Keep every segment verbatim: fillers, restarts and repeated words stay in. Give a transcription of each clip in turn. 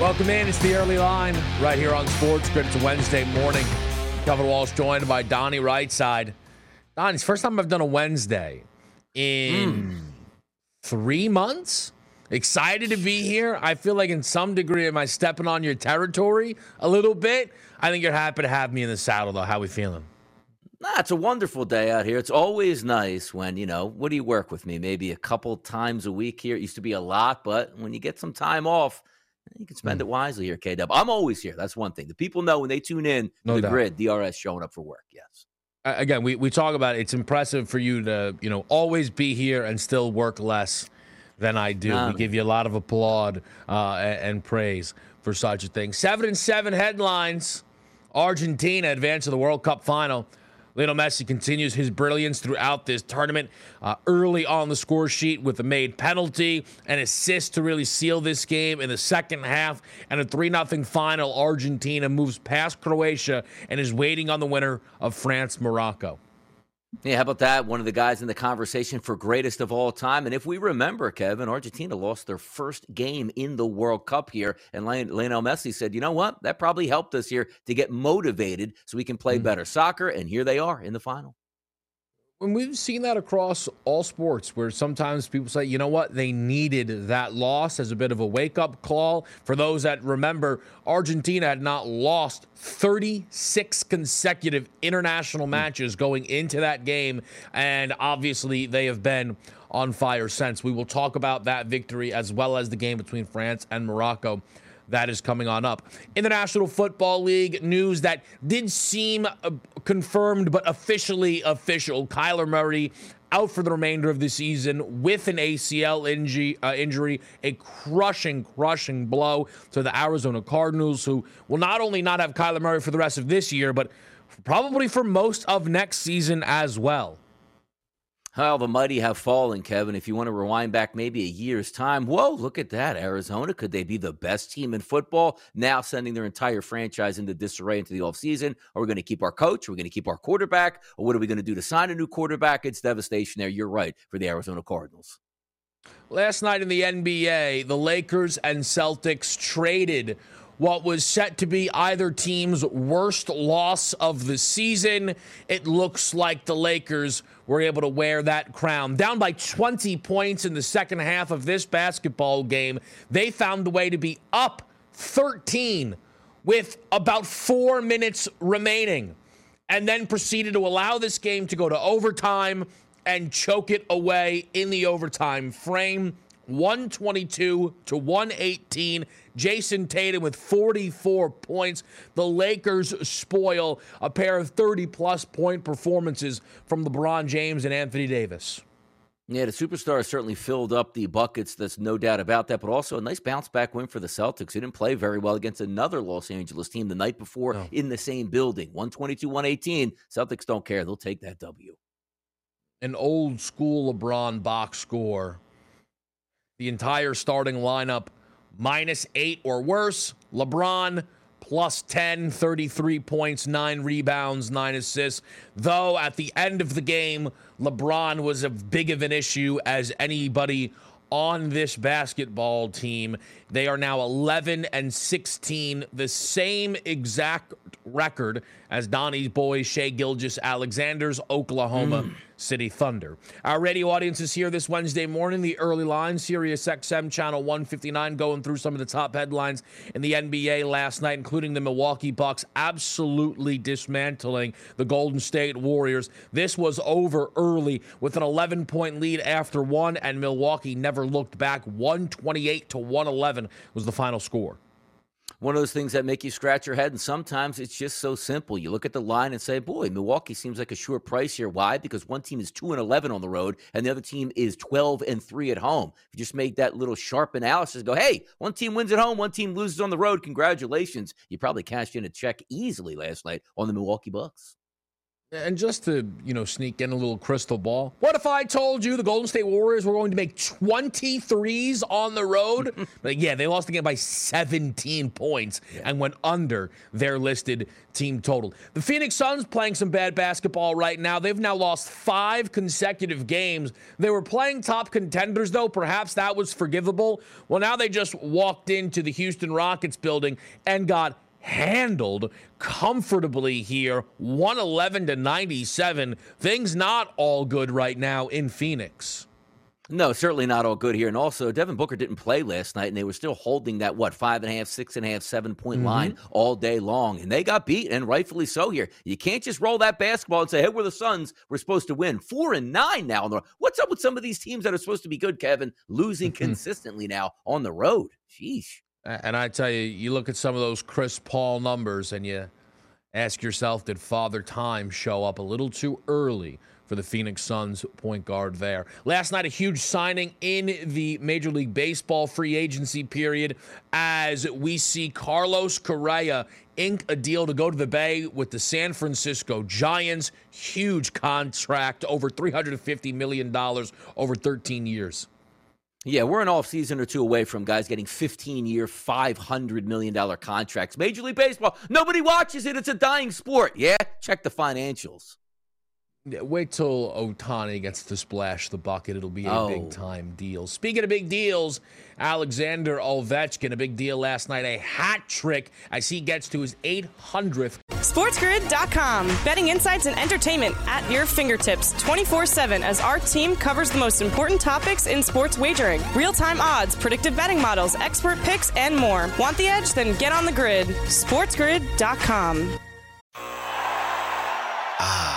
Welcome in. It's the early line right here on Sports Grid. It's a Wednesday morning. Kevin Walls joined by Donnie Wrightside. Donnie, it's the first time I've done a Wednesday in mm. three months. Excited to be here. I feel like in some degree, am I stepping on your territory a little bit? I think you're happy to have me in the saddle, though. How we feeling? Nah, it's a wonderful day out here. It's always nice when, you know, what do you work with me? Maybe a couple times a week here. It used to be a lot, but when you get some time off, you can spend it wisely here, K-Dub. I'm always here. That's one thing. The people know when they tune in, no the doubt. Grid, D R S showing up for work, yes. Uh, again, we, we talk about it. It's impressive for you to, you know, always be here and still work less than I do. Um, we give you a lot of applaud uh, and, and praise for such a thing. Seven and seven headlines. Argentina advance to the World Cup final. Lionel Messi continues his brilliance throughout this tournament, uh, early on the score sheet with a made penalty, an assist to really seal this game in the second half, and a three nothing final. Argentina moves past Croatia and is waiting on the winner of France-Morocco. Yeah, how about that? One of the guys in the conversation for greatest of all time. And if we remember, Kevin, Argentina lost their first game in the World Cup here. And Lionel Messi said, you know what? That probably helped us here to get motivated so we can play mm-hmm. better soccer. And here they are in the final. And we've seen that across all sports where sometimes people say, you know what, they needed that loss as a bit of a wake-up call. For those that remember, Argentina had not lost thirty-six consecutive international matches going into that game, and obviously they have been on fire since. We will talk about that victory as well as the game between France and Morocco that is coming on up. In the National Football League news that did seem uh, confirmed, but officially official, Kyler Murray out for the remainder of the season with an A C L injury, uh, injury, a crushing, crushing blow to the Arizona Cardinals, who will not only not have Kyler Murray for the rest of this year, but probably for most of next season as well. How the mighty have fallen, Kevin. If you want to rewind back maybe a year's time, whoa, look at that. Arizona, could they be the best team in football? Now sending their entire franchise into disarray into the offseason. Are we going to keep our coach? Are we going to keep our quarterback? Or what are we going to do to sign a new quarterback? It's devastation there. You're right, for the Arizona Cardinals. Last night in the N B A, the Lakers and Celtics traded what was set to be either team's worst loss of the season. It looks like the Lakers were able to wear that crown. Down by twenty points in the second half of this basketball game, they found a way to be up thirteen with about four minutes remaining, and then proceeded to allow this game to go to overtime and choke it away in the overtime frame. one twenty-two to one eighteen. Jason Tatum with forty-four points. The Lakers spoil a pair of thirty-plus point performances from LeBron James and Anthony Davis. Yeah, the superstars certainly filled up the buckets. There's no doubt about that, but also a nice bounce-back win for the Celtics. They didn't play very well against another Los Angeles team the night before no. in the same building. one twenty-two to one eighteen. Celtics don't care. They'll take that W. An old-school LeBron box score. The entire starting lineup, minus eight or worse. LeBron, plus ten, thirty-three points, nine rebounds, nine assists. Though at the end of the game, LeBron was as big of an issue as anybody on this basketball team. They are now eleven and sixteen, the same exact record as Donnie's boys, Shea Gilgeous-Alexander's Oklahoma mm. City Thunder. Our radio audience is here this Wednesday morning, the early line, Sirius X M Channel one fifty-nine, going through some of the top headlines in the N B A last night, including the Milwaukee Bucks absolutely dismantling the Golden State Warriors. This was over early with an eleven-point lead after one, and Milwaukee never looked back. one twenty-eight to one eleven was the final score. One of those things that make you scratch your head, and sometimes it's just so simple. You look at the line and say, boy, Milwaukee seems like a sure price here. Why? Because one team is two and eleven on the road, and the other team is twelve and three at home. If you just make that little sharp analysis, go, hey, one team wins at home, one team loses on the road. Congratulations. You probably cashed in a check easily last night on the Milwaukee Bucks. And just to, you know, sneak in a little crystal ball, what if I told you the Golden State Warriors were going to make twenty-threes on the road? But yeah, they lost the game by seventeen points yeah. and went under their listed team total. The Phoenix Suns playing some bad basketball right now. They've now lost five consecutive games. They were playing top contenders, though. Perhaps that was forgivable. Well, now they just walked into the Houston Rockets building and got handled comfortably here, one eleven to ninety-seven. Things not all good right now in Phoenix. No, certainly not all good here. And also, Devin Booker didn't play last night, and they were still holding that, what, five and a half, six and a half, seven-point mm-hmm. line all day long. And they got beat, and rightfully so here. You can't just roll that basketball and say, hey, we're the Suns. We're supposed to win. Four and nine now on the road. What's up with some of these teams that are supposed to be good, Kevin, losing consistently now on the road? Sheesh. And I tell you, you look at some of those Chris Paul numbers and you ask yourself, did Father Time show up a little too early for the Phoenix Suns point guard there? Last night, a huge signing in the Major League Baseball free agency period as we see Carlos Correa ink a deal to go to the Bay with the San Francisco Giants. Huge contract, over three hundred fifty million dollars over thirteen years. Yeah, we're an off-season or two away from guys getting fifteen-year, five hundred million dollars contracts. Major League Baseball, nobody watches it. It's a dying sport. Yeah, check the financials. Wait till Ohtani gets to splash the bucket. It'll be a oh. big-time deal. Speaking of big deals, Alexander Ovechkin, a big deal last night, a hat trick as he gets to his eight hundredth. SportsGrid dot com. Betting insights and entertainment at your fingertips twenty-four seven as our team covers the most important topics in sports wagering. Real-time odds, predictive betting models, expert picks, and more. Want the edge? Then get on the grid. SportsGrid dot com. Ah.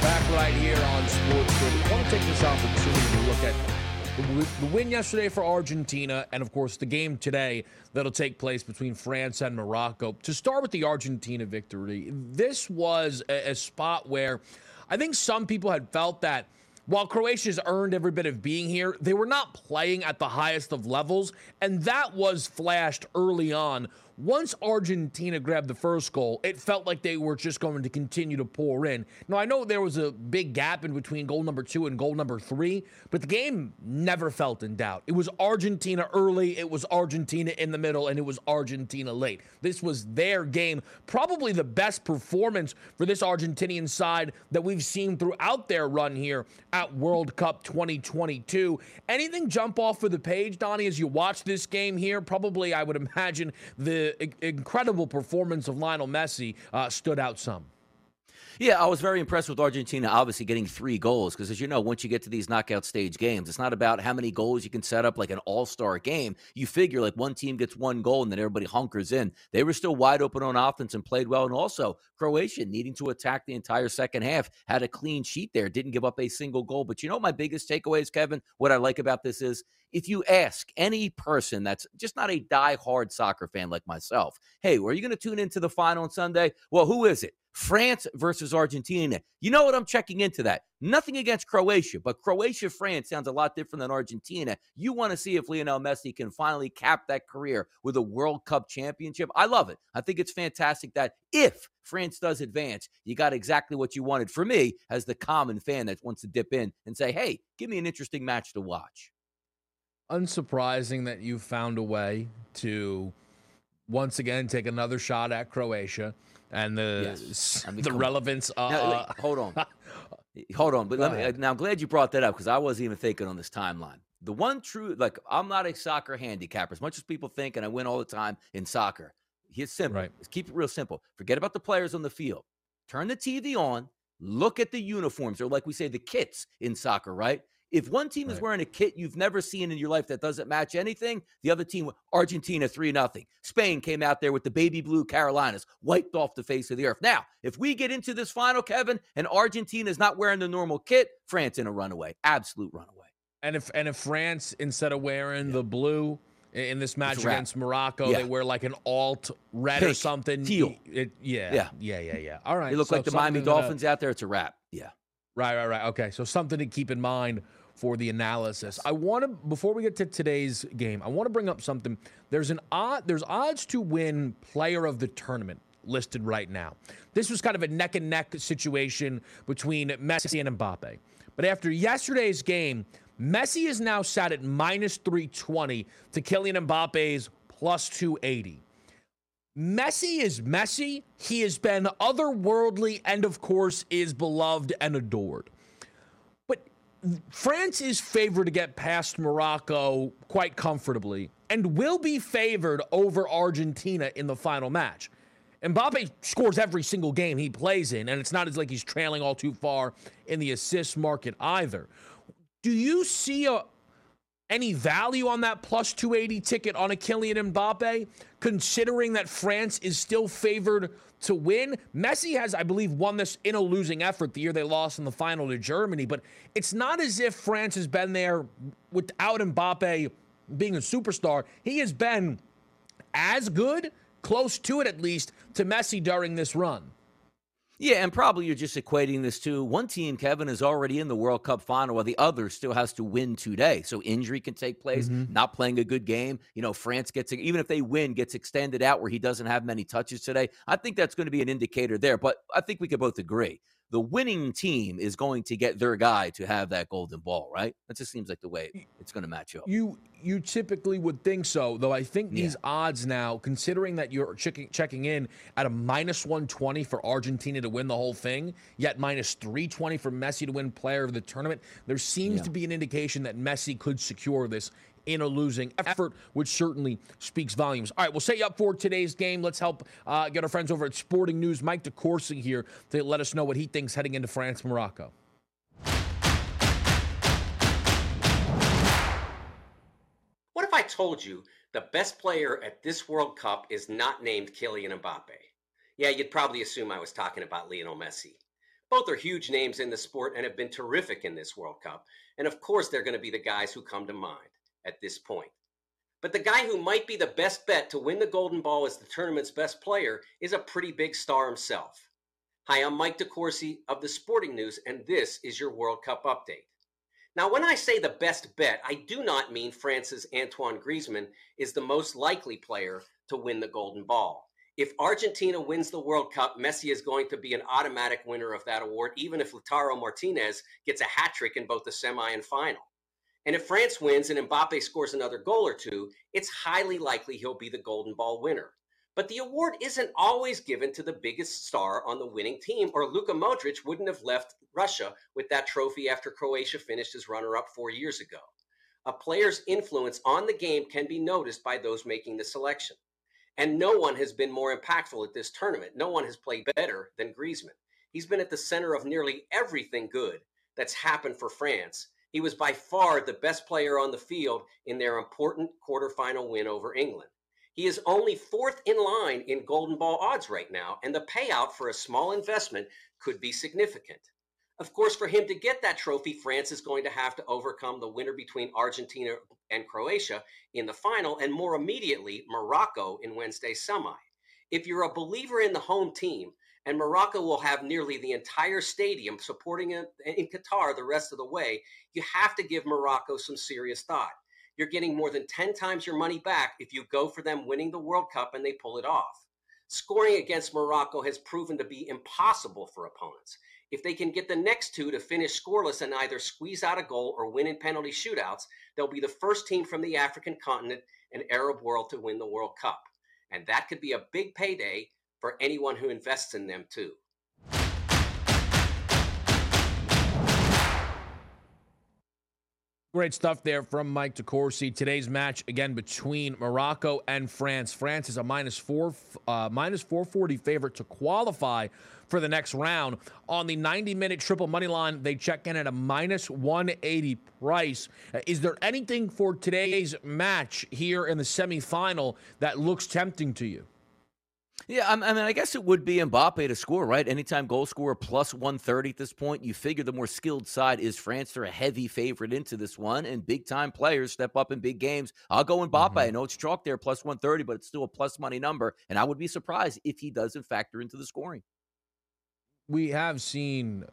Back right here on SportsGrid. I want to take this opportunity to look at the win yesterday for Argentina and, of course, the game today that'll take place between France and Morocco. To start with the Argentina victory, this was a, a spot where I think some people had felt that While Croatia's earned every bit of being here, they were not playing at the highest of levels, and that was flashed early on. Once Argentina grabbed the first goal, it felt like they were just going to continue to pour in. Now, I know there was a big gap in between goal number two and goal number three, but the game never felt in doubt. It was Argentina early, it was Argentina in the middle, and it was Argentina late. This was their game. Probably the best performance for this Argentinian side that we've seen throughout their run here at World Cup twenty twenty-two. Anything jump off of the page, Donnie, as you watch this game here? Probably, I would imagine, the incredible performance of Lionel Messi uh, stood out some. Yeah, I was very impressed with Argentina, obviously, getting three goals because, as you know, once you get to these knockout stage games, it's not about how many goals you can set up like an all-star game. You figure, like, one team gets one goal and then everybody hunkers in. They were still wide open on offense and played well. And also, Croatia, needing to attack the entire second half, had a clean sheet there, didn't give up a single goal. But you know my biggest takeaway is, Kevin, what I like about this is, if you ask any person that's just not a diehard soccer fan like myself, hey, are you going to tune into the final on Sunday? Well, who is it? France versus Argentina. You know what? I'm checking into that. Nothing against Croatia, but Croatia-France sounds a lot different than Argentina. You want to see if Lionel Messi can finally cap that career with a World Cup championship. I love it. I think it's fantastic that if France does advance, you got exactly what you wanted for me as the common fan that wants to dip in and say, hey, give me an interesting match to watch. Unsurprising that you found a way to once again take another shot at Croatia and the yes. I mean, the relevance. Uh, now, wait, hold on, hold on. But let me, now I'm glad you brought that up because I wasn't even thinking on this timeline. The one true, like, I'm not a soccer handicapper as much as people think, and I win all the time in soccer. Here's simple. Right. Let's keep it real simple. Forget about the players on the field. Turn the T V on. Look at the uniforms, or like we say, the kits in soccer, right? If one team right. is wearing a kit you've never seen in your life that doesn't match anything, the other team, Argentina, three nothing. Spain came out there with the baby blue Carolinas, wiped off the face of the earth. Now, if we get into this final, Kevin, and Argentina's not wearing the normal kit, France in a runaway, absolute runaway. And if and if France, instead of wearing yeah. the blue in this match against Morocco, yeah. they wear like an alt red Pink, or something. Teal. It, yeah, yeah, yeah, yeah, yeah. All right. They look so like the Miami Dolphins out there. It's a wrap. Yeah. Right, right, right. Okay, so something to keep in mind for the analysis. I want to, before we get to today's game, I want to bring up something. There's an odd, there's odds to win player of the tournament listed right now. This was kind of a neck and neck situation between Messi and Mbappe. But after yesterday's game, Messi is now sat at minus three twenty to Kylian Mbappe's plus two eighty. Messi is Messi. He has been otherworldly and, of course, is beloved and adored. France is favored to get past Morocco quite comfortably and will be favored over Argentina in the final match. Mbappe scores every single game he plays in, and it's not as like he's trailing all too far in the assist market either. Do you see a, any value on that plus two eighty ticket on a Kylian Mbappe, considering that France is still favored to win? Messi has, I believe, won this in a losing effort the year they lost in the final to Germany, but it's not as if France has been there without Mbappe being a superstar. He has been as good, close to it at least, to Messi during this run. Yeah, and probably you're just equating this to one team, Kevin, is already in the World Cup final while the other still has to win today. So injury can take place, mm-hmm. not playing a good game. You know, France gets, even if they win, gets extended out where he doesn't have many touches today. I think that's going to be an indicator there, but I think we could both agree. The winning team is going to get their guy to have that golden ball, right? That just seems like the way it's going to match up. You you typically would think so, though I think these yeah. odds now, considering that you're checking, checking in at a minus one twenty for Argentina to win the whole thing, yet minus three twenty for Messi to win player of the tournament, there seems yeah. to be an indication that Messi could secure this in a losing effort, which certainly speaks volumes. All right, we'll set you up for today's game. Let's help uh, get our friends over at Sporting News, Mike DeCourcy here, to let us know what he thinks heading into France, Morocco. What if I told you the best player at this World Cup is not named Kylian Mbappe? Yeah, you'd probably assume I was talking about Lionel Messi. Both are huge names in the sport and have been terrific in this World Cup. And of course, they're going to be the guys who come to mind at this point. But the guy who might be the best bet to win the golden ball as the tournament's best player is a pretty big star himself. Hi, I'm Mike DeCourcy of the Sporting News, and this is your World Cup update. Now, when I say the best bet, I do not mean France's Antoine Griezmann is the most likely player to win the golden ball. If Argentina wins the World Cup, Messi is going to be an automatic winner of that award, even if Lautaro Martinez gets a hat trick in both the semi and final. And if France wins and Mbappe scores another goal or two, it's highly likely he'll be the golden ball winner. But the award isn't always given to the biggest star on the winning team, or Luka Modric wouldn't have left Russia with that trophy after Croatia finished as runner-up four years ago. A player's influence on the game can be noticed by those making the selection. And no one has been more impactful at this tournament. No one has played better than Griezmann. He's been at the center of nearly everything good that's happened for France. He was by far the best player on the field in their important quarterfinal win over England. He is only fourth in line in Golden Ball odds right now, and the payout for a small investment could be significant. Of course, for him to get that trophy, France is going to have to overcome the winner between Argentina and Croatia in the final, and more immediately, Morocco in Wednesday's semi. If you're a believer in the home team, and Morocco will have nearly the entire stadium supporting it in Qatar the rest of the way, you have to give Morocco some serious thought. You're getting more than ten times your money back if you go for them winning the World Cup and they pull it off. Scoring against Morocco has proven to be impossible for opponents. If they can get the next two to finish scoreless and either squeeze out a goal or win in penalty shootouts, they'll be the first team from the African continent and Arab world to win the World Cup. And that could be a big payday for anyone who invests in them too. Great stuff there from Mike DeCourcy. Today's match, again, between Morocco and France. France is a minus four, uh, minus four forty favorite to qualify for the next round. On the ninety-minute triple money line, they check in at a minus one eighty price. Is there anything for today's match here in the semifinal that looks tempting to you? Yeah, I mean, I guess it would be Mbappe to score, right? Anytime goal scorer plus one thirty at this point, you figure the more skilled side is France. They're a heavy favorite into this one, and big-time players step up in big games. I'll go Mbappe. Mm-hmm. I know it's chalk there, plus one thirty, but it's still a plus-money number, and I would be surprised if he doesn't factor into the scoring. We have seen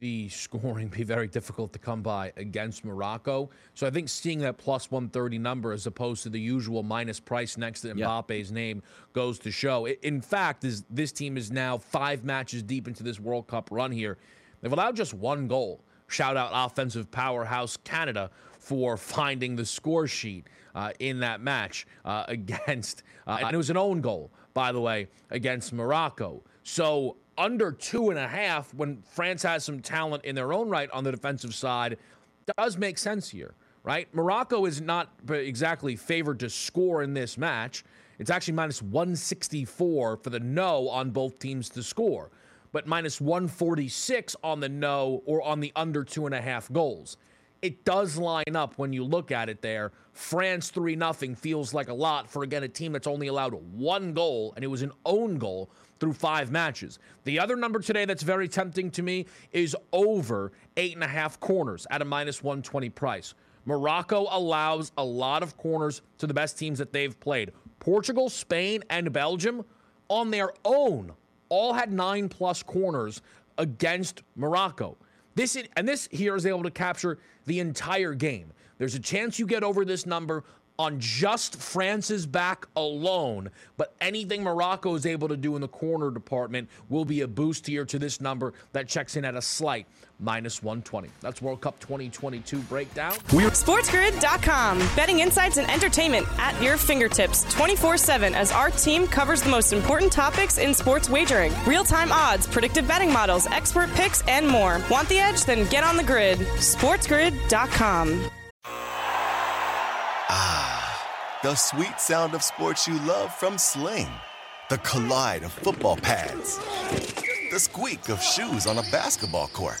the scoring be very difficult to come by against Morocco. So I think seeing that plus one thirty number as opposed to the usual minus price next to Mbappe's yeah. name goes to show. In fact, is this team is now five matches deep into this World Cup run here. They've allowed just one goal. Shout out offensive powerhouse Canada for finding the score sheet uh, in that match uh, against, uh, and it was an own goal, by the way, against Morocco. So under two and a half, when France has some talent in their own right on the defensive side, does make sense here, right? Morocco is not exactly favored to score in this match. It's actually minus one sixty-four for the no on both teams to score, but minus one forty-six on the no or on the under two and a half goals. It does line up when you look at it there. France three nothing feels like a lot for, again, a team that's only allowed one goal, and it was an own goal through five matches. The other number today that's very tempting to me is over eight and a half corners at a minus one twenty price. Morocco allows a lot of corners to the best teams that they've played. Portugal, Spain, and Belgium on their own all had nine-plus corners against Morocco. This is, and this here is able to capture the entire game. There's a chance you get over this number on just France's back alone, but anything Morocco is able to do in the corner department will be a boost here to this number that checks in at a slight minus one twenty. That's World Cup twenty twenty-two breakdown. We're SportsGrid dot com. Betting insights and entertainment at your fingertips twenty-four seven as our team covers the most important topics in sports wagering. Real-time odds, predictive betting models, expert picks, and more. Want the edge? Then get on the grid. SportsGrid dot com. Ah, the sweet sound of sports you love from Sling. The collide of football pads. The squeak of shoes on a basketball court.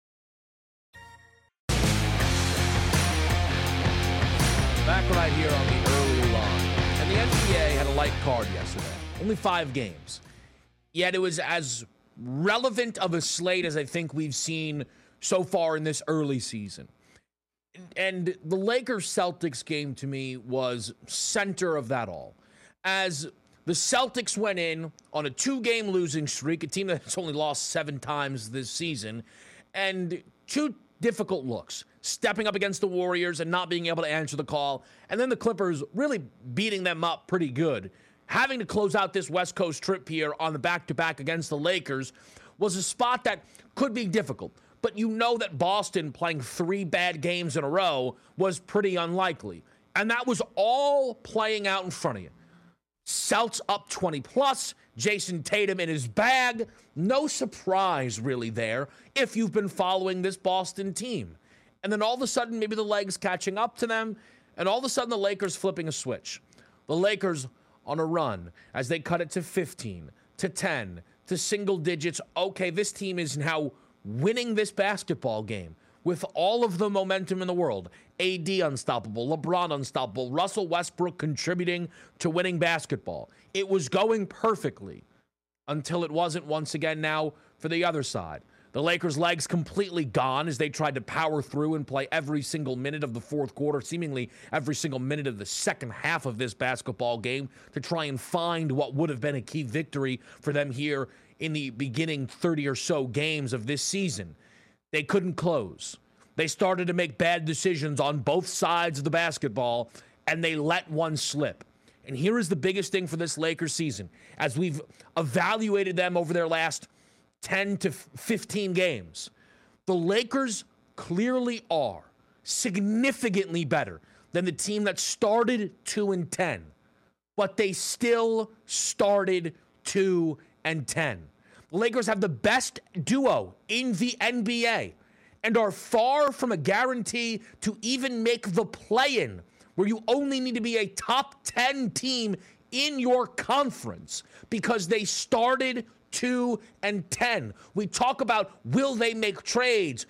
Back right here on the early line. And the N B A had a light card yesterday. Only five games. Yet it was as relevant of a slate as I think we've seen so far in this early season. And the Lakers-Celtics game to me was center of that all. As the Celtics went in on a two-game losing streak, a team that's only lost seven times this season, and two difficult looks, stepping up against the Warriors and not being able to answer the call. And then the Clippers really beating them up pretty good. Having to close out this West Coast trip here on the back-to-back against the Lakers was a spot that could be difficult. But you know that Boston playing three bad games in a row was pretty unlikely. And that was all playing out in front of you. Celts up twenty plus, Jason Tatum in his bag. No surprise really there if you've been following this Boston team. And then all of a sudden, maybe the legs catching up to them. And all of a sudden, the Lakers flipping a switch. The Lakers on a run as they cut it to fifteen, to ten, to single digits. Okay, this team is now winning this basketball game with all of the momentum in the world. A D unstoppable, LeBron unstoppable, Russell Westbrook contributing to winning basketball. It was going perfectly until it wasn't once again now for the other side. The Lakers' legs completely gone as they tried to power through and play every single minute of the fourth quarter, seemingly every single minute of the second half of this basketball game to try and find what would have been a key victory for them here in the beginning thirty or so games of this season. They couldn't close. They started to make bad decisions on both sides of the basketball, and they let one slip. And here is the biggest thing for this Lakers season. As we've evaluated them over their last ten to fifteen games, the Lakers clearly are significantly better than the team that started two and ten, but they still started two and ten. The Lakers have the best duo in the N B A and are far from a guarantee to even make the play-in, where you only need to be a top ten team in your conference, because they started two and ten. We talk about, will they make trades?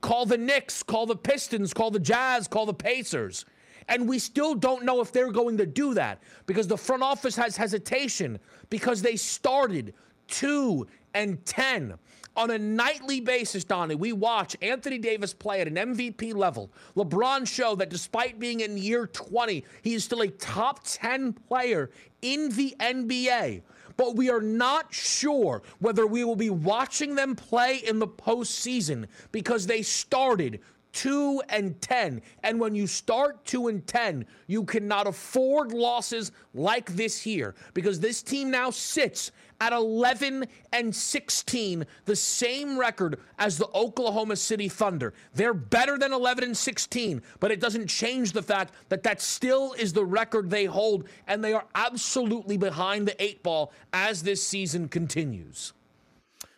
Call the Knicks, call the Pistons, call the Jazz, call the Pacers. And we still don't know if they're going to do that, because the front office has hesitation, because they started two and ten. On a nightly basis, Donnie, we watch Anthony Davis play at an M V P level. LeBron showed that despite being in year twenty, he is still a top ten player in the N B A. But we are not sure whether we will be watching them play in the postseason, because they started two and ten. And when you start two and ten, you cannot afford losses like this here, because this team now sits at eleven and sixteen, the same record as the Oklahoma City Thunder. They're better than eleven and sixteen, but it doesn't change the fact that that still is the record they hold, and they are absolutely behind the eight ball as this season continues.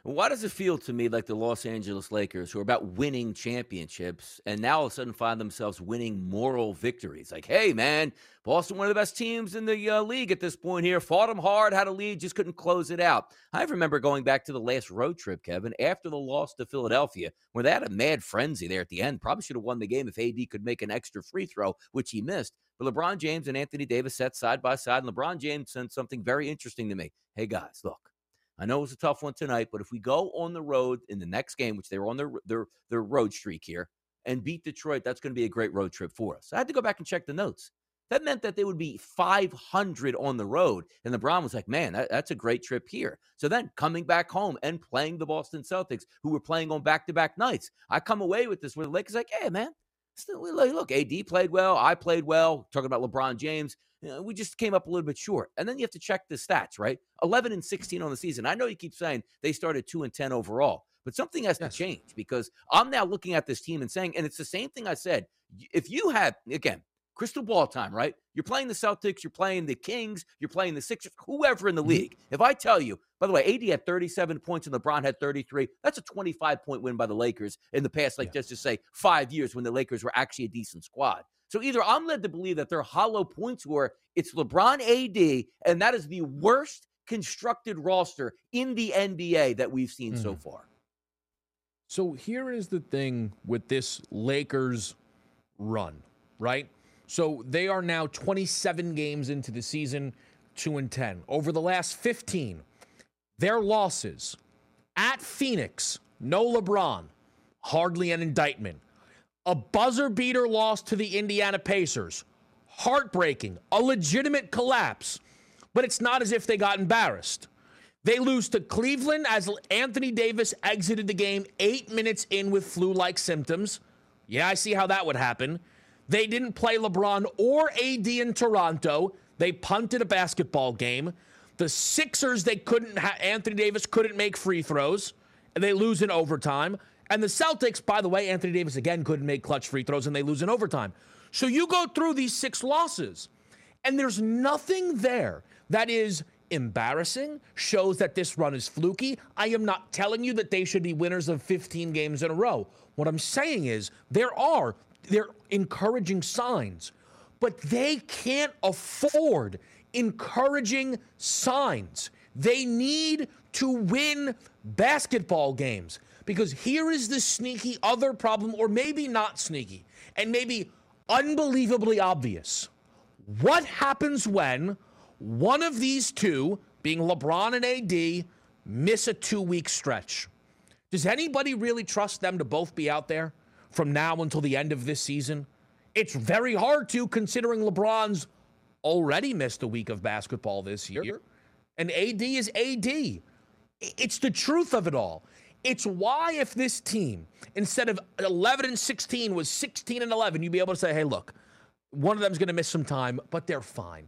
Why does it feel to me like the Los Angeles Lakers, who are about winning championships, and now all of a sudden find themselves winning moral victories? Like, hey, man, Boston, one of the best teams in the uh, league at this point here, fought them hard, had a lead, just couldn't close it out. I remember going back to the last road trip, Kevin, after the loss to Philadelphia, where they had a mad frenzy there at the end. Probably should have won the game if A D could make an extra free throw, which he missed. But LeBron James and Anthony Davis sat side by side, and LeBron James said something very interesting to me. Hey, guys, look. I know it was a tough one tonight, but if we go on the road in the next game, which they were on their their, their road streak here, and beat Detroit, that's going to be a great road trip for us. I had to go back and check the notes. That meant that they would be five hundred on the road. And LeBron was like, man, that, that's a great trip here. So then coming back home and playing the Boston Celtics, who were playing on back-to-back nights, I come away with this where the Lakers like, hey, man, look, A D played well. I played well. Talking about LeBron James. You know, we just came up a little bit short. And then you have to check the stats, right? eleven and sixteen on the season. I know you keep saying they started two and ten overall. But something has yes. to change, because I'm now looking at this team and saying, and it's the same thing I said. If you have, again, crystal ball time, right? You're playing the Celtics, you're playing the Kings, you're playing the Sixers, whoever in the league. If I tell you, by the way, A D had thirty-seven points and LeBron had thirty-three, that's a twenty-five point win by the Lakers in the past, like yeah. just to say five years when the Lakers were actually a decent squad. So either I'm led to believe that they're hollow points where it's LeBron, A D, and that is the worst constructed roster in the N B A that we've seen mm. so far. So here is the thing with this Lakers run, right? So they are now twenty-seven games into the season, two and ten. Over the last fifteen, their losses at Phoenix, no LeBron, hardly an indictment. A buzzer beater loss to the Indiana Pacers, heartbreaking, a legitimate collapse, but it's not as if they got embarrassed. They lose to Cleveland as Anthony Davis exited the game eight minutes in with flu-like symptoms. Yeah, I see how that would happen. They didn't play LeBron or A D in Toronto. They punted a basketball game. The Sixers, they couldn't ha- Anthony Davis couldn't make free throws, and they lose in overtime. And the Celtics, by the way, Anthony Davis again couldn't make clutch free throws, and they lose in overtime. So you go through these six losses, and there's nothing there that is embarrassing, shows that this run is fluky. I am not telling you that they should be winners of fifteen games in a row. What I'm saying is there are they're encouraging signs, but they can't afford encouraging signs. They need to win basketball games, because here is the sneaky other problem, or maybe not sneaky, and maybe unbelievably obvious. What happens when one of these two, being LeBron and A D, miss a two-week stretch? Does anybody really trust them to both be out there from now until the end of this season? It's very hard to, considering LeBron's already missed a week of basketball this year, and A D is A D. It's the truth of it all. It's why if this team, instead of eleven and sixteen, was sixteen and eleven, you'd be able to say, hey, look, one of them's going to miss some time, but they're fine.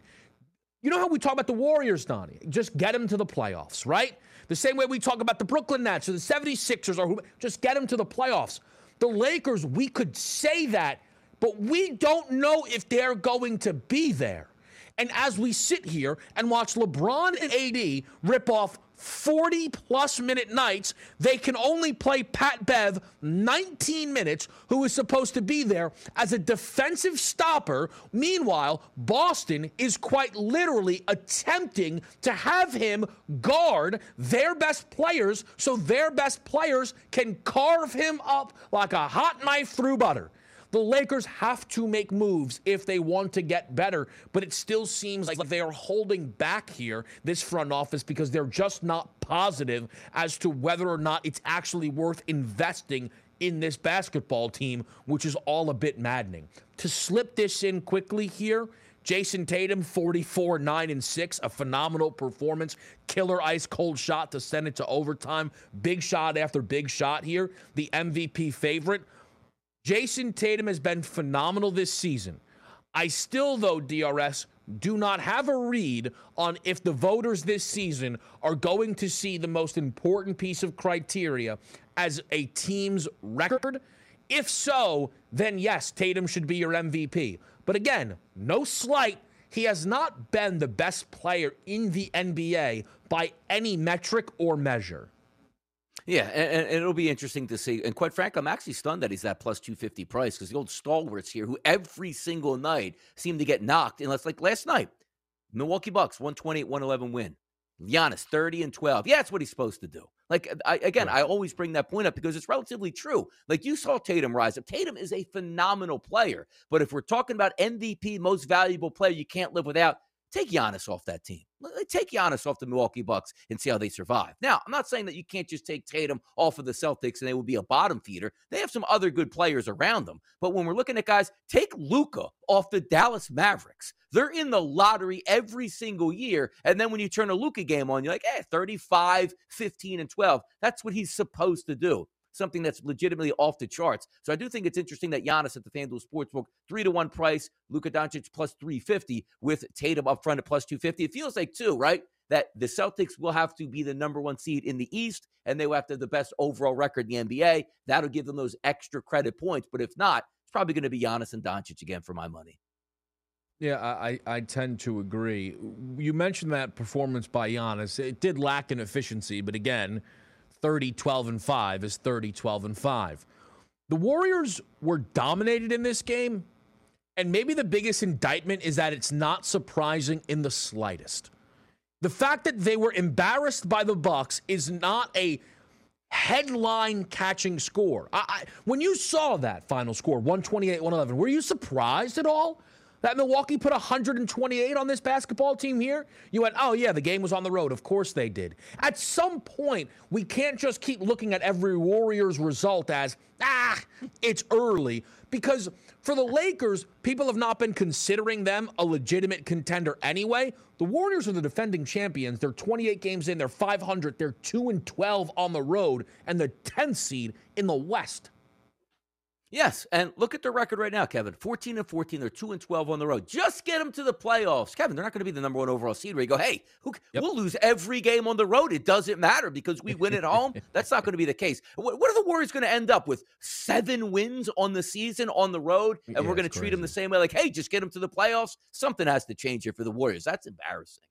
You know how we talk about the Warriors, Donnie? Just get them to the playoffs, right? The same way we talk about the Brooklyn Nets or the seventy-sixers, or who, just get them to the playoffs. The Lakers, we could say that, but we don't know if they're going to be there. And as we sit here and watch LeBron and A D rip off forty-plus minute nights, they can only play Pat Bev nineteen minutes, who is supposed to be there as a defensive stopper. Meanwhile, Boston is quite literally attempting to have him guard their best players so their best players can carve him up like a hot knife through butter. The Lakers have to make moves if they want to get better, but it still seems like they are holding back here, this front office, because they're just not positive as to whether or not it's actually worth investing in this basketball team, which is all a bit maddening. To slip this in quickly here, Jason Tatum, forty-four, nine, and six, a phenomenal performance. Killer ice-cold shot to send it to overtime. Big shot after big shot here. The M V P favorite. Jason Tatum has been phenomenal this season. I still, though, D R S, do not have a read on if the voters this season are going to see the most important piece of criteria as a team's record. If so, then yes, Tatum should be your M V P. But again, no slight. He has not been the best player in the N B A by any metric or measure. Yeah, and, and it'll be interesting to see. And quite frankly, I'm actually stunned that he's that plus two fifty price, because the old stalwarts here, who every single night seem to get knocked, unless like last night, Milwaukee Bucks, one twenty-eight, one eleven win. Giannis, thirty and twelve. Yeah, that's what he's supposed to do. Like, I, again, I always bring that point up because it's relatively true. Like, you saw Tatum rise up. Tatum is a phenomenal player. But if we're talking about M V P, most valuable player you can't live without, Take Giannis off that team. Take Giannis off the Milwaukee Bucks and see how they survive. Now, I'm not saying that you can't just take Tatum off of the Celtics and they would be a bottom feeder. They have some other good players around them. But when we're looking at guys, take Luka off the Dallas Mavericks. They're in the lottery every single year. And then when you turn a Luka game on, you're like, eh, thirty-five, fifteen, and twelve. That's what he's supposed to do. Something that's legitimately off the charts. So I do think it's interesting that Giannis at the FanDuel Sportsbook, three to one price, Luka Doncic plus three fifty with Tatum up front at plus two fifty. It feels like too, right, that the Celtics will have to be the number one seed in the East, and they will have to have the best overall record in the N B A. That'll give them those extra credit points. But if not, it's probably going to be Giannis and Doncic again for my money. Yeah, I, I tend to agree. You mentioned that performance by Giannis. It did lack in efficiency, but again, thirty, twelve, and five is thirty, twelve, and five. The Warriors were dominated in this game, and maybe the biggest indictment is that it's not surprising in the slightest. The fact that they were embarrassed by the Bucks is not a headline-catching score. I, I, when you saw that final score, one twenty-eight, one eleven, were you surprised at all that Milwaukee put one hundred twenty-eight on this basketball team here? You went, oh, yeah, the game was on the road. Of course they did. At some point, we can't just keep looking at every Warriors result as, ah, it's early. Because for the Lakers, people have not been considering them a legitimate contender anyway. The Warriors are the defending champions. They're twenty-eight games in. They're five hundred. They're two and twelve on the road and the tenth seed in the West. Yes, and look at their record right now, Kevin. fourteen and fourteen, they're two and twelve on the road. Just get them to the playoffs. Kevin, they're not going to be the number one overall seed where you go, hey, who, yep. we'll lose every game on the road. It doesn't matter because we win at home. That's not going to be the case. What, what are the Warriors going to end up with? Seven wins on the season on the road, and yeah, we're going to treat them the same way. Like, hey, just get them to the playoffs. Something has to change here for the Warriors. That's embarrassing.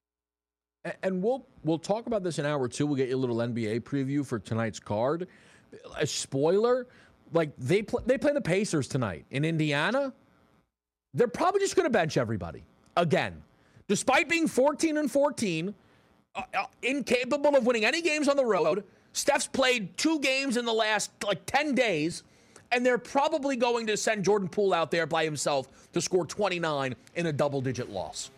And we'll, we'll talk about this in hour two. We'll get you a little N B A preview for tonight's card. A spoiler. Like, they play, they play the Pacers tonight in Indiana. They're probably just going to bench everybody again. Despite being fourteen and fourteen, uh, uh, incapable of winning any games on the road, Steph's played two games in the last, like, ten days, and they're probably going to send Jordan Poole out there by himself to score twenty-nine in a double-digit loss.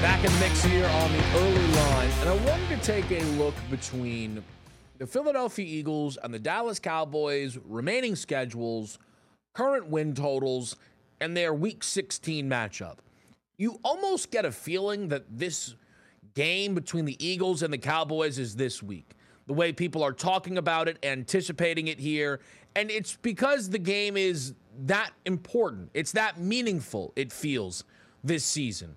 Back in the mix here on the early line, and I wanted to take a look between the Philadelphia Eagles and the Dallas Cowboys' remaining schedules, current win totals, and their Week sixteen matchup. You almost get a feeling that this game between the Eagles and the Cowboys is this week. The way people are talking about it, anticipating it here, and it's because the game is that important. It's that meaningful, it feels, this season.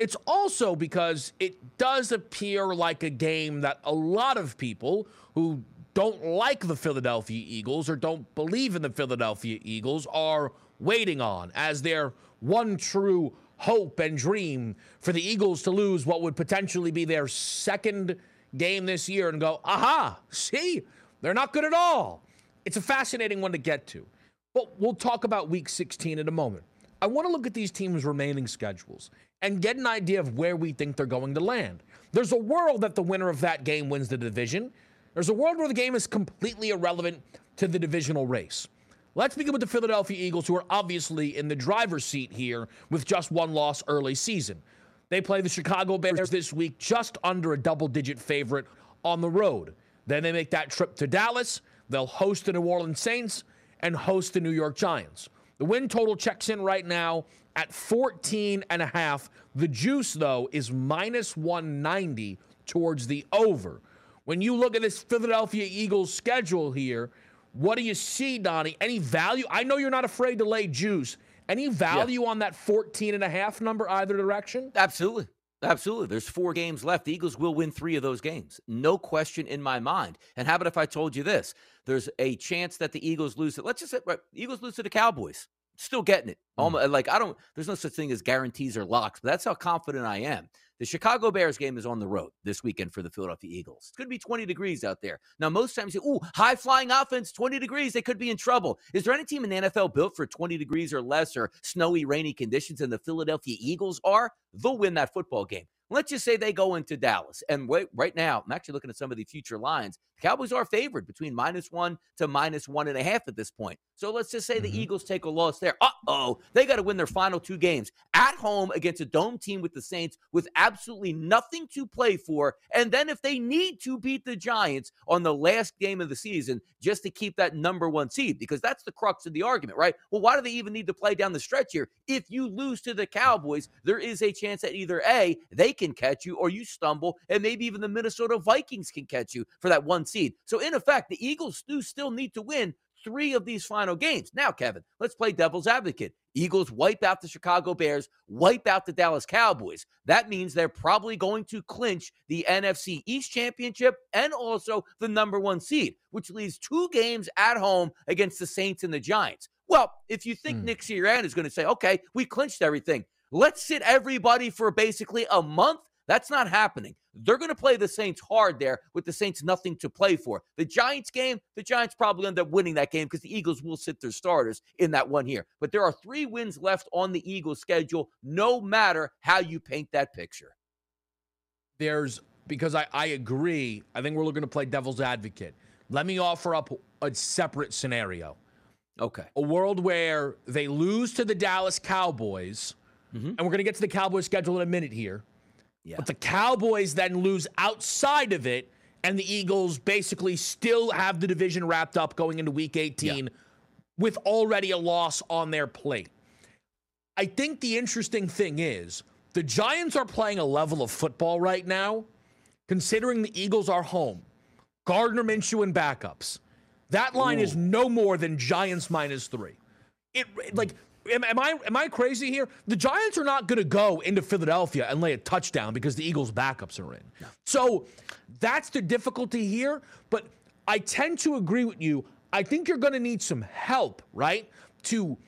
It's also because it does appear like a game that a lot of people who don't like the Philadelphia Eagles or don't believe in the Philadelphia Eagles are waiting on as their one true hope and dream for the Eagles to lose what would potentially be their second game this year and go, aha, see, they're not good at all. It's a fascinating one to get to. But we'll talk about week sixteen in a moment. I want to look at these teams' remaining schedules and get an idea of where we think they're going to land. There's a world that the winner of that game wins the division. There's a world where the game is completely irrelevant to the divisional race. Let's begin with the Philadelphia Eagles, who are obviously in the driver's seat here with just one loss early season. They play the Chicago Bears this week, just under a double-digit favorite on the road. Then they make that trip to Dallas. They'll host the New Orleans Saints and host the New York Giants. The win total checks in right now at fourteen and a half. The juice, though, is minus one ninety towards the over. When you look at this Philadelphia Eagles schedule here, what do you see, Donnie? Any value? I know you're not afraid to lay juice. Any value yeah. on that fourteen and a half number either direction? Absolutely. Absolutely. There's four games left. The Eagles will win three of those games. No question in my mind. And how about if I told you this? There's a chance that the Eagles lose it. Let's just say right, Eagles lose to the Cowboys. Still getting it. Mm. Almost, like I don't, there's no such thing as guarantees or locks, but that's how confident I am. The Chicago Bears game is on the road this weekend for the Philadelphia Eagles. It's going to be twenty degrees out there. Now, most times, ooh, high-flying offense, twenty degrees, they could be in trouble. Is there any team in the N F L built for twenty degrees or less or snowy, rainy conditions than the Philadelphia Eagles are? They'll win that football game. Let's just say they go into Dallas. And wait, right now, I'm actually looking at some of the future lines. The Cowboys are favored between minus one to minus one and a half at this point. So let's just say mm-hmm. the Eagles take a loss there. Uh-oh, they got to win their final two games at home against a dome team with the Saints with absolutely nothing to play for. And then if they need to beat the Giants on the last game of the season just to keep that number one seed, because that's the crux of the argument, right? Well, why do they even need to play down the stretch here? If you lose to the Cowboys, there is a chance that either A, they can catch you or you stumble, and maybe even the Minnesota Vikings can catch you for that one seed. So in effect, the Eagles do still need to win three of these final games. Now, Kevin, let's play devil's advocate. Eagles wipe out the Chicago Bears, wipe out the Dallas Cowboys. That means they're probably going to clinch the N F C East Championship and also the number one seed, which leaves two games at home against the Saints and the Giants. Well, if you think mm. Nick Sirianni is going to say, okay, we clinched everything, let's sit everybody for basically a month, that's not happening. They're going to play the Saints hard there with the Saints nothing to play for. The Giants game, the Giants probably end up winning that game because the Eagles will sit their starters in that one here. But there are three wins left on the Eagles schedule, no matter how you paint that picture. There's, because I, I agree, I think we're looking to play devil's advocate. Let me offer up a separate scenario. Okay. A world where they lose to the Dallas Cowboys, mm-hmm. and we're going to get to the Cowboys schedule in a minute here. Yeah. But the Cowboys then lose outside of it, and the Eagles basically still have the division wrapped up going into week eighteen yeah. with already a loss on their plate. I think the interesting thing is the Giants are playing a level of football right now, considering the Eagles are home. Gardner Minshew and backups. That line Ooh. Is no more than Giants minus three. It like... Am, am I am I crazy here? The Giants are not going to go into Philadelphia and lay a touchdown because the Eagles' backups are in. No. So that's the difficulty here. But I tend to agree with you. I think you're going to need some help, right? To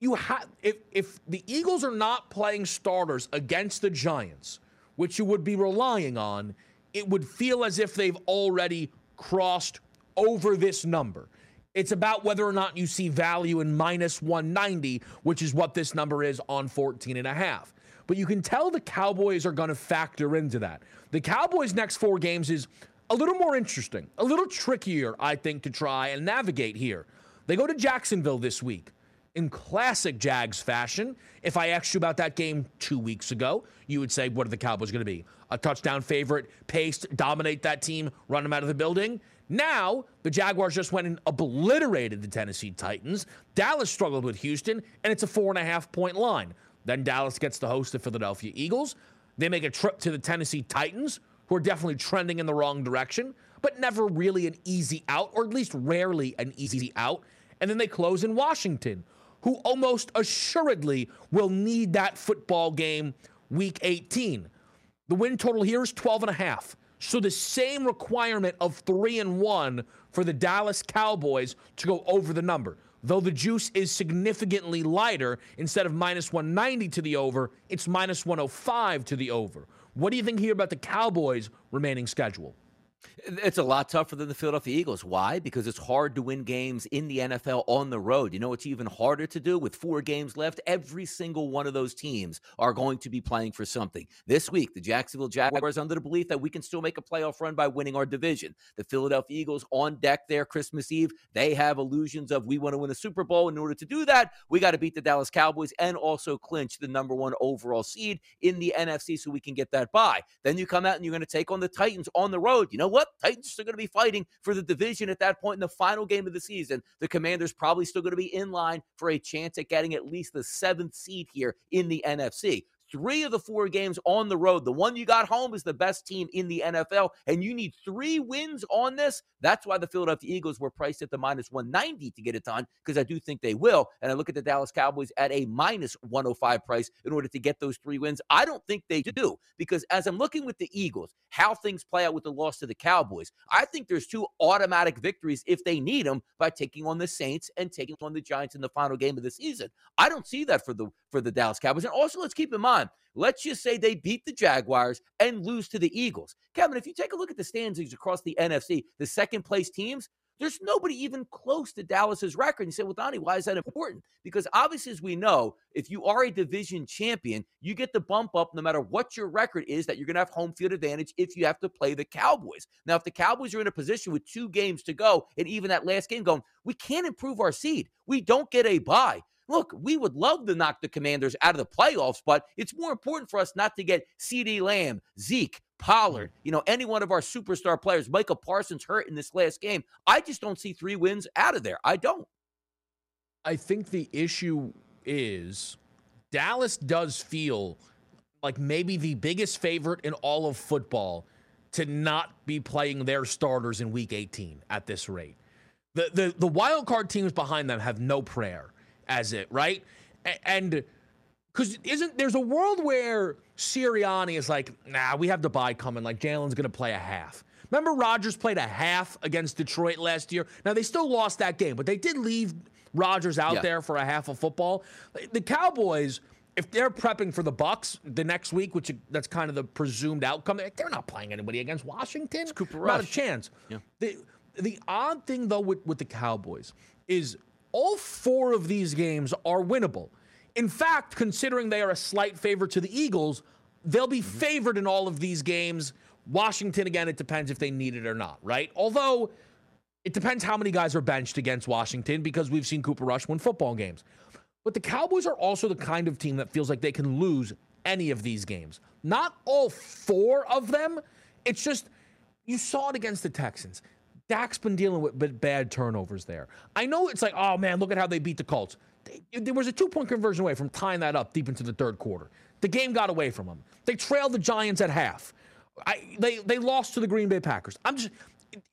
you have if if the Eagles are not playing starters against the Giants, which you would be relying on, it would feel as if they've already crossed over this number. It's about whether or not you see value in minus one ninety, which is what this number is on fourteen and a half. But you can tell the Cowboys are going to factor into that. The Cowboys' next four games is a little more interesting, a little trickier, I think, to try and navigate here. They go to Jacksonville this week in classic Jags fashion. If I asked you about that game two weeks ago, you would say, what are the Cowboys going to be? A touchdown favorite, pace, dominate that team, run them out of the building? Now, the Jaguars just went and obliterated the Tennessee Titans. Dallas struggled with Houston, and it's a four and a half point line. Then Dallas gets to host the Philadelphia Eagles. They make a trip to the Tennessee Titans, who are definitely trending in the wrong direction, but never really an easy out, or at least rarely an easy out. And then they close in Washington, who almost assuredly will need that football game week eighteen. The win total here is twelve and a half. So the same requirement of three and one for the Dallas Cowboys to go over the number. Though the juice is significantly lighter, instead of minus one ninety to the over, it's minus one oh five to the over. What do you think here about the Cowboys' remaining schedule? It's a lot tougher than the Philadelphia Eagles. Why? Because it's hard to win games in the N F L on the road. You know, it's even harder to do with four games left. Every single one of those teams are going to be playing for something. This week, the Jacksonville Jaguars under the belief that we can still make a playoff run by winning our division. The Philadelphia Eagles on deck there Christmas Eve. They have illusions of we want to win a Super Bowl. In order to do that, we got to beat the Dallas Cowboys and also clinch the number one overall seed in the N F C so we can get that bye. Then you come out and you're going to take on the Titans on the road. You know what? Titans still going to be fighting for the division at that point in the final game of the season. The Commanders probably still going to be in line for a chance at getting at least the seventh seed here in the N F C. Three of the four games on the road. The one you got home is the best team in the N F L, and you need three wins on this. That's why the Philadelphia Eagles were priced at the minus one ninety to get it done, because I do think they will. And I look at the Dallas Cowboys at a minus one oh five price in order to get those three wins. I don't think they do, because as I'm looking with the Eagles, how things play out with the loss to the Cowboys, I think there's two automatic victories if they need them by taking on the Saints and taking on the Giants in the final game of the season. I don't see that for the, for the Dallas Cowboys. And also, let's keep in mind, let's just say they beat the Jaguars and lose to the Eagles. Kevin, if you take a look at the standings across the N F C, the second-place teams, there's nobody even close to Dallas's record. You say, well, Donnie, why is that important? Because obviously, as we know, if you are a division champion, you get the bump up no matter what your record is, that you're going to have home field advantage if you have to play the Cowboys. Now, if the Cowboys are in a position with two games to go, and even that last game going, we can't improve our seed. We don't get a bye. Look, we would love to knock the Commanders out of the playoffs, but it's more important for us not to get CeeDee Lamb, Zeke, Pollard, you know, any one of our superstar players. Micah Parsons hurt in this last game. I just don't see three wins out of there. I don't. I think the issue is Dallas does feel like maybe the biggest favorite in all of football to not be playing their starters in week eighteen at this rate. The, the, the wild card teams behind them have no prayer. As it, right? And because isn't there's a world where Sirianni is like, nah, we have the bye coming. Like, Jalen's going to play a half. Remember Rodgers played a half against Detroit last year? Now, they still lost that game, but they did leave Rodgers out yeah. there for a half of football. The Cowboys, if they're prepping for the Bucks the next week, which that's kind of the presumed outcome, they're not playing anybody against Washington. It's Cooper Rush. Not a chance. Yeah. The, the odd thing, though, with, with the Cowboys is – all four of these games are winnable. In fact, considering they are a slight favorite to the Eagles, they'll be mm-hmm. favored in all of these games. Washington, again, it depends if they need it or not, right? Although, it depends how many guys are benched against Washington, because we've seen Cooper Rush win football games. But the Cowboys are also the kind of team that feels like they can lose any of these games. Not all four of them. It's just, you saw it against the Texans. Dak's been dealing with bad turnovers there. I know it's like, oh, man, look at how they beat the Colts. They, there was a two-point conversion away from tying that up deep into the third quarter. The game got away from them. They trailed the Giants at half. I, they they lost to the Green Bay Packers. I'm just,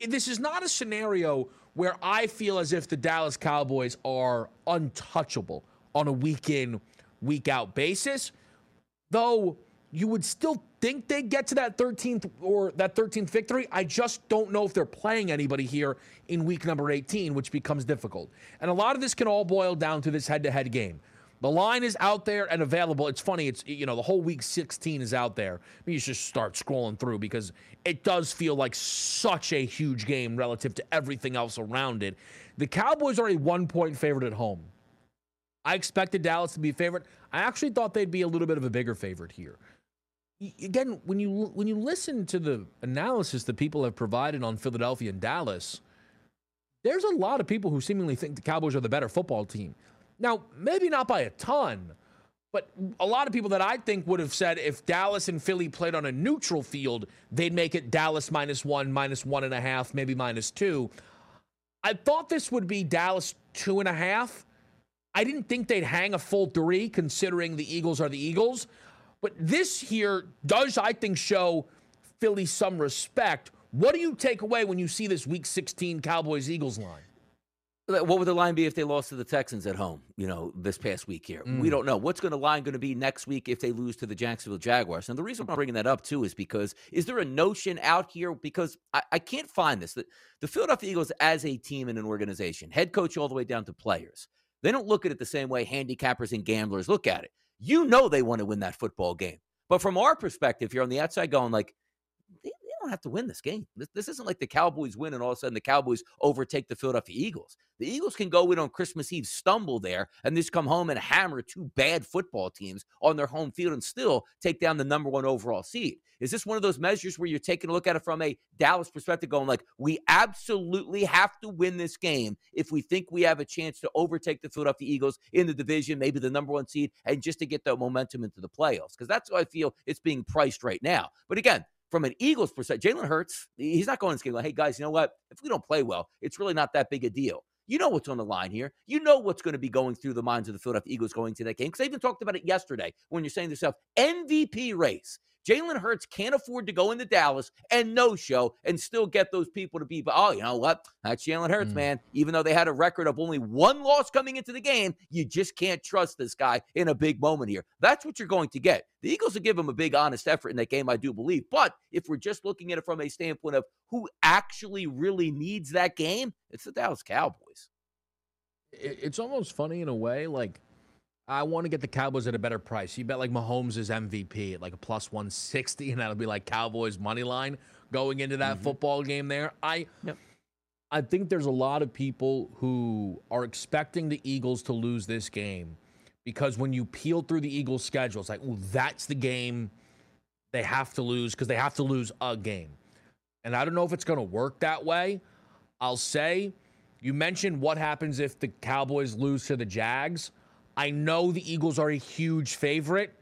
this is not a scenario where I feel as if the Dallas Cowboys are untouchable on a week-in, week-out basis, though you would still think they get to that thirteenth or that thirteenth victory. I just don't know if they're playing anybody here in week number eighteen, which becomes difficult. And a lot of this can all boil down to this head-to-head game. The line is out there and available. It's funny. It's, you know, the whole week sixteen is out there. I mean, you should start scrolling through because it does feel like such a huge game relative to everything else around it. The Cowboys are a one-point favorite at home. I expected Dallas to be a favorite. I actually thought they'd be a little bit of a bigger favorite here. Again, when you when you listen to the analysis that people have provided on Philadelphia and Dallas, there's a lot of people who seemingly think the Cowboys are the better football team. Now, maybe not by a ton, but a lot of people that I think would have said if Dallas and Philly played on a neutral field, they'd make it Dallas minus one, minus one and a half, maybe minus two. I thought this would be Dallas two and a half. I didn't think they'd hang a full three considering the Eagles are the Eagles. But this here does, I think, show Philly some respect. What do you take away when you see this week sixteen Cowboys-Eagles line? what would the line be if they lost to the Texans at home, you know, this past week here? Mm. We don't know. What's going to line going to be next week if they lose to the Jacksonville Jaguars? And the reason I'm bringing that up, too, is because is there a notion out here? Because I, I can't find this. The, the Philadelphia Eagles as a team and an organization, head coach all the way down to players, they don't look at it the same way handicappers and gamblers look at it. You know they want to win that football game. But from our perspective, you're on the outside going like, they don't have to win this game. This, this isn't like the Cowboys win and all of a sudden the Cowboys overtake the Philadelphia Eagles. The Eagles can go in on Christmas Eve, stumble there, and just come home and hammer two bad football teams on their home field and still take down the number one overall seed. Is this one of those measures where you're taking a look at it from a Dallas perspective going like, we absolutely have to win this game if we think we have a chance to overtake the Philadelphia Eagles in the division, maybe the number one seed, and just to get that momentum into the playoffs? Because that's how I feel it's being priced right now. But again, from an Eagles perspective, Jalen Hurts, he's not going to say, hey, guys, you know what? If we don't play well, it's really not that big a deal. You know what's on the line here. You know what's going to be going through the minds of the Philadelphia Eagles going to that game. Because they even talked about it yesterday when you're saying to yourself, M V P race. Jalen Hurts can't afford to go into Dallas and no-show and still get those people to be, oh, you know what? That's Jalen Hurts, mm-hmm. man. Even though they had a record of only one loss coming into the game, you just can't trust this guy in a big moment here. That's what you're going to get. The Eagles will give him a big, honest effort in that game, I do believe. But if we're just looking at it from a standpoint of who actually really needs that game, it's the Dallas Cowboys. It's almost funny in a way, like, I want to get the Cowboys at a better price. You bet like Mahomes is M V P at like a plus one sixty, and that'll be like Cowboys money line going into that mm-hmm. football game there. I yep. I think there's a lot of people who are expecting the Eagles to lose this game because when you peel through the Eagles' schedule, it's like, well, that's the game they have to lose because they have to lose a game. And I don't know if it's going to work that way. I'll say, you mentioned what happens if the Cowboys lose to the Jags. I know the Eagles are a huge favorite.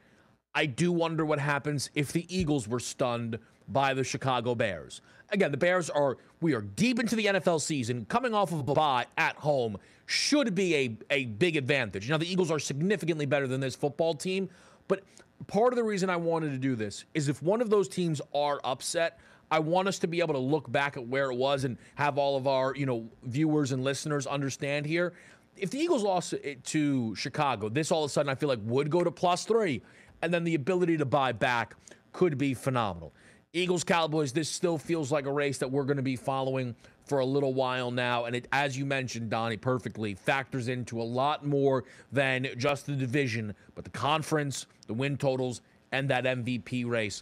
I do wonder what happens if the Eagles were stunned by the Chicago Bears. Again, the Bears are, we are deep into the N F L season, coming off of a bye at home, should be a, a big advantage. Now, the Eagles are significantly better than this football team, but part of the reason I wanted to do this is if one of those teams are upset, I want us to be able to look back at where it was and have all of our, you know, viewers and listeners understand here. If the Eagles lost it to Chicago, this all of a sudden I feel like would go to plus three, and then the ability to buy back could be phenomenal. Eagles, Cowboys, this still feels like a race that we're going to be following for a little while now, and it, as you mentioned, Donnie, perfectly factors into a lot more than just the division, but the conference, the win totals, and that M V P race.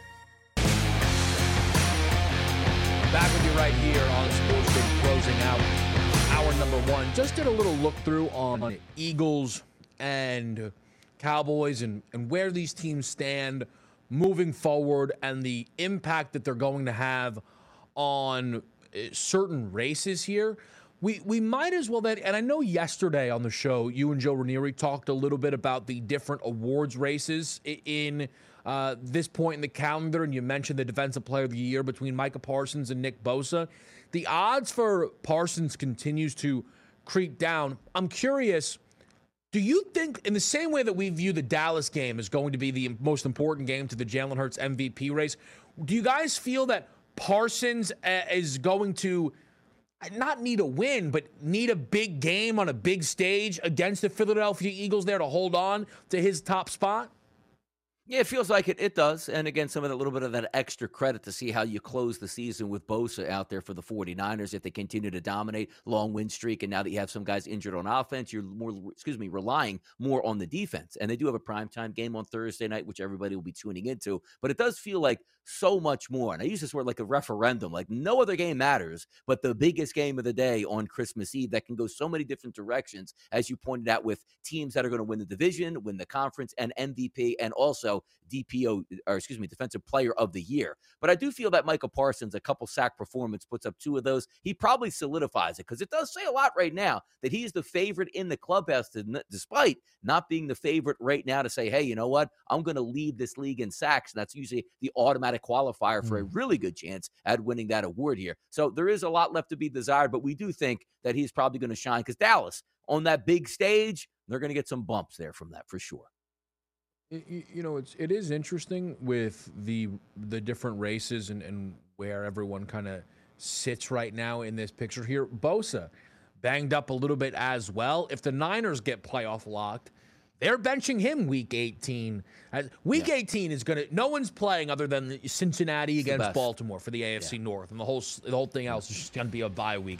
Back with you right here on SportsGrid, closing out hour number one. Just did a little look through on Eagles and Cowboys and, and where these teams stand moving forward and the impact that they're going to have on certain races here, we we might as well then, and I know yesterday on the show, you and Joe Ranieri talked a little bit about the different awards races in uh, this point in the calendar, and you mentioned the Defensive Player of the Year between Micah Parsons and Nick Bosa. The odds for Parsons continues to creep down. I'm curious, do you think, in the same way that we view the Dallas game as going to be the most important game to the Jalen Hurts M V P race, do you guys feel that Parsons is going to not need a win, but need a big game on a big stage against the Philadelphia Eagles there to hold on to his top spot? Yeah, it feels like it. It does. And again, some of that little bit of that extra credit to see how you close the season with Bosa out there for the 49ers. If they continue to dominate, long win streak, and now that you have some guys injured on offense, you're more, excuse me, relying more on the defense. And they do have a primetime game on Thursday night, which everybody will be tuning into. But it does feel like so much more. And I use this word like a referendum, like no other game matters, but the biggest game of the day on Christmas Eve that can go so many different directions, as you pointed out, with teams that are going to win the division, win the conference, and M V P, and also D P O, or excuse me, Defensive Player of the Year. But I do feel that Micah Parsons, a couple sack performance, puts up two of those. He probably solidifies it, because it does say a lot right now that he is the favorite in the clubhouse, to, despite not being the favorite right now to say, hey, you know what, I'm going to lead this league in sacks. And that's usually the automatic qualifier for a really good chance at winning that award here. So there is a lot left to be desired, but we do think that he's probably going to shine, because Dallas, on that big stage, they're going to get some bumps there from that for sure. You know, it's it is interesting with the the different races and, and where everyone kind of sits right now in this picture here. Bosa banged up a little bit as well. If the Niners get playoff locked, they're benching him week eighteen. Week yeah. eighteen is gonna, no one's playing other than Cincinnati it's against Baltimore for the A F C yeah. North, and the whole the whole thing else is just gonna be a bye week.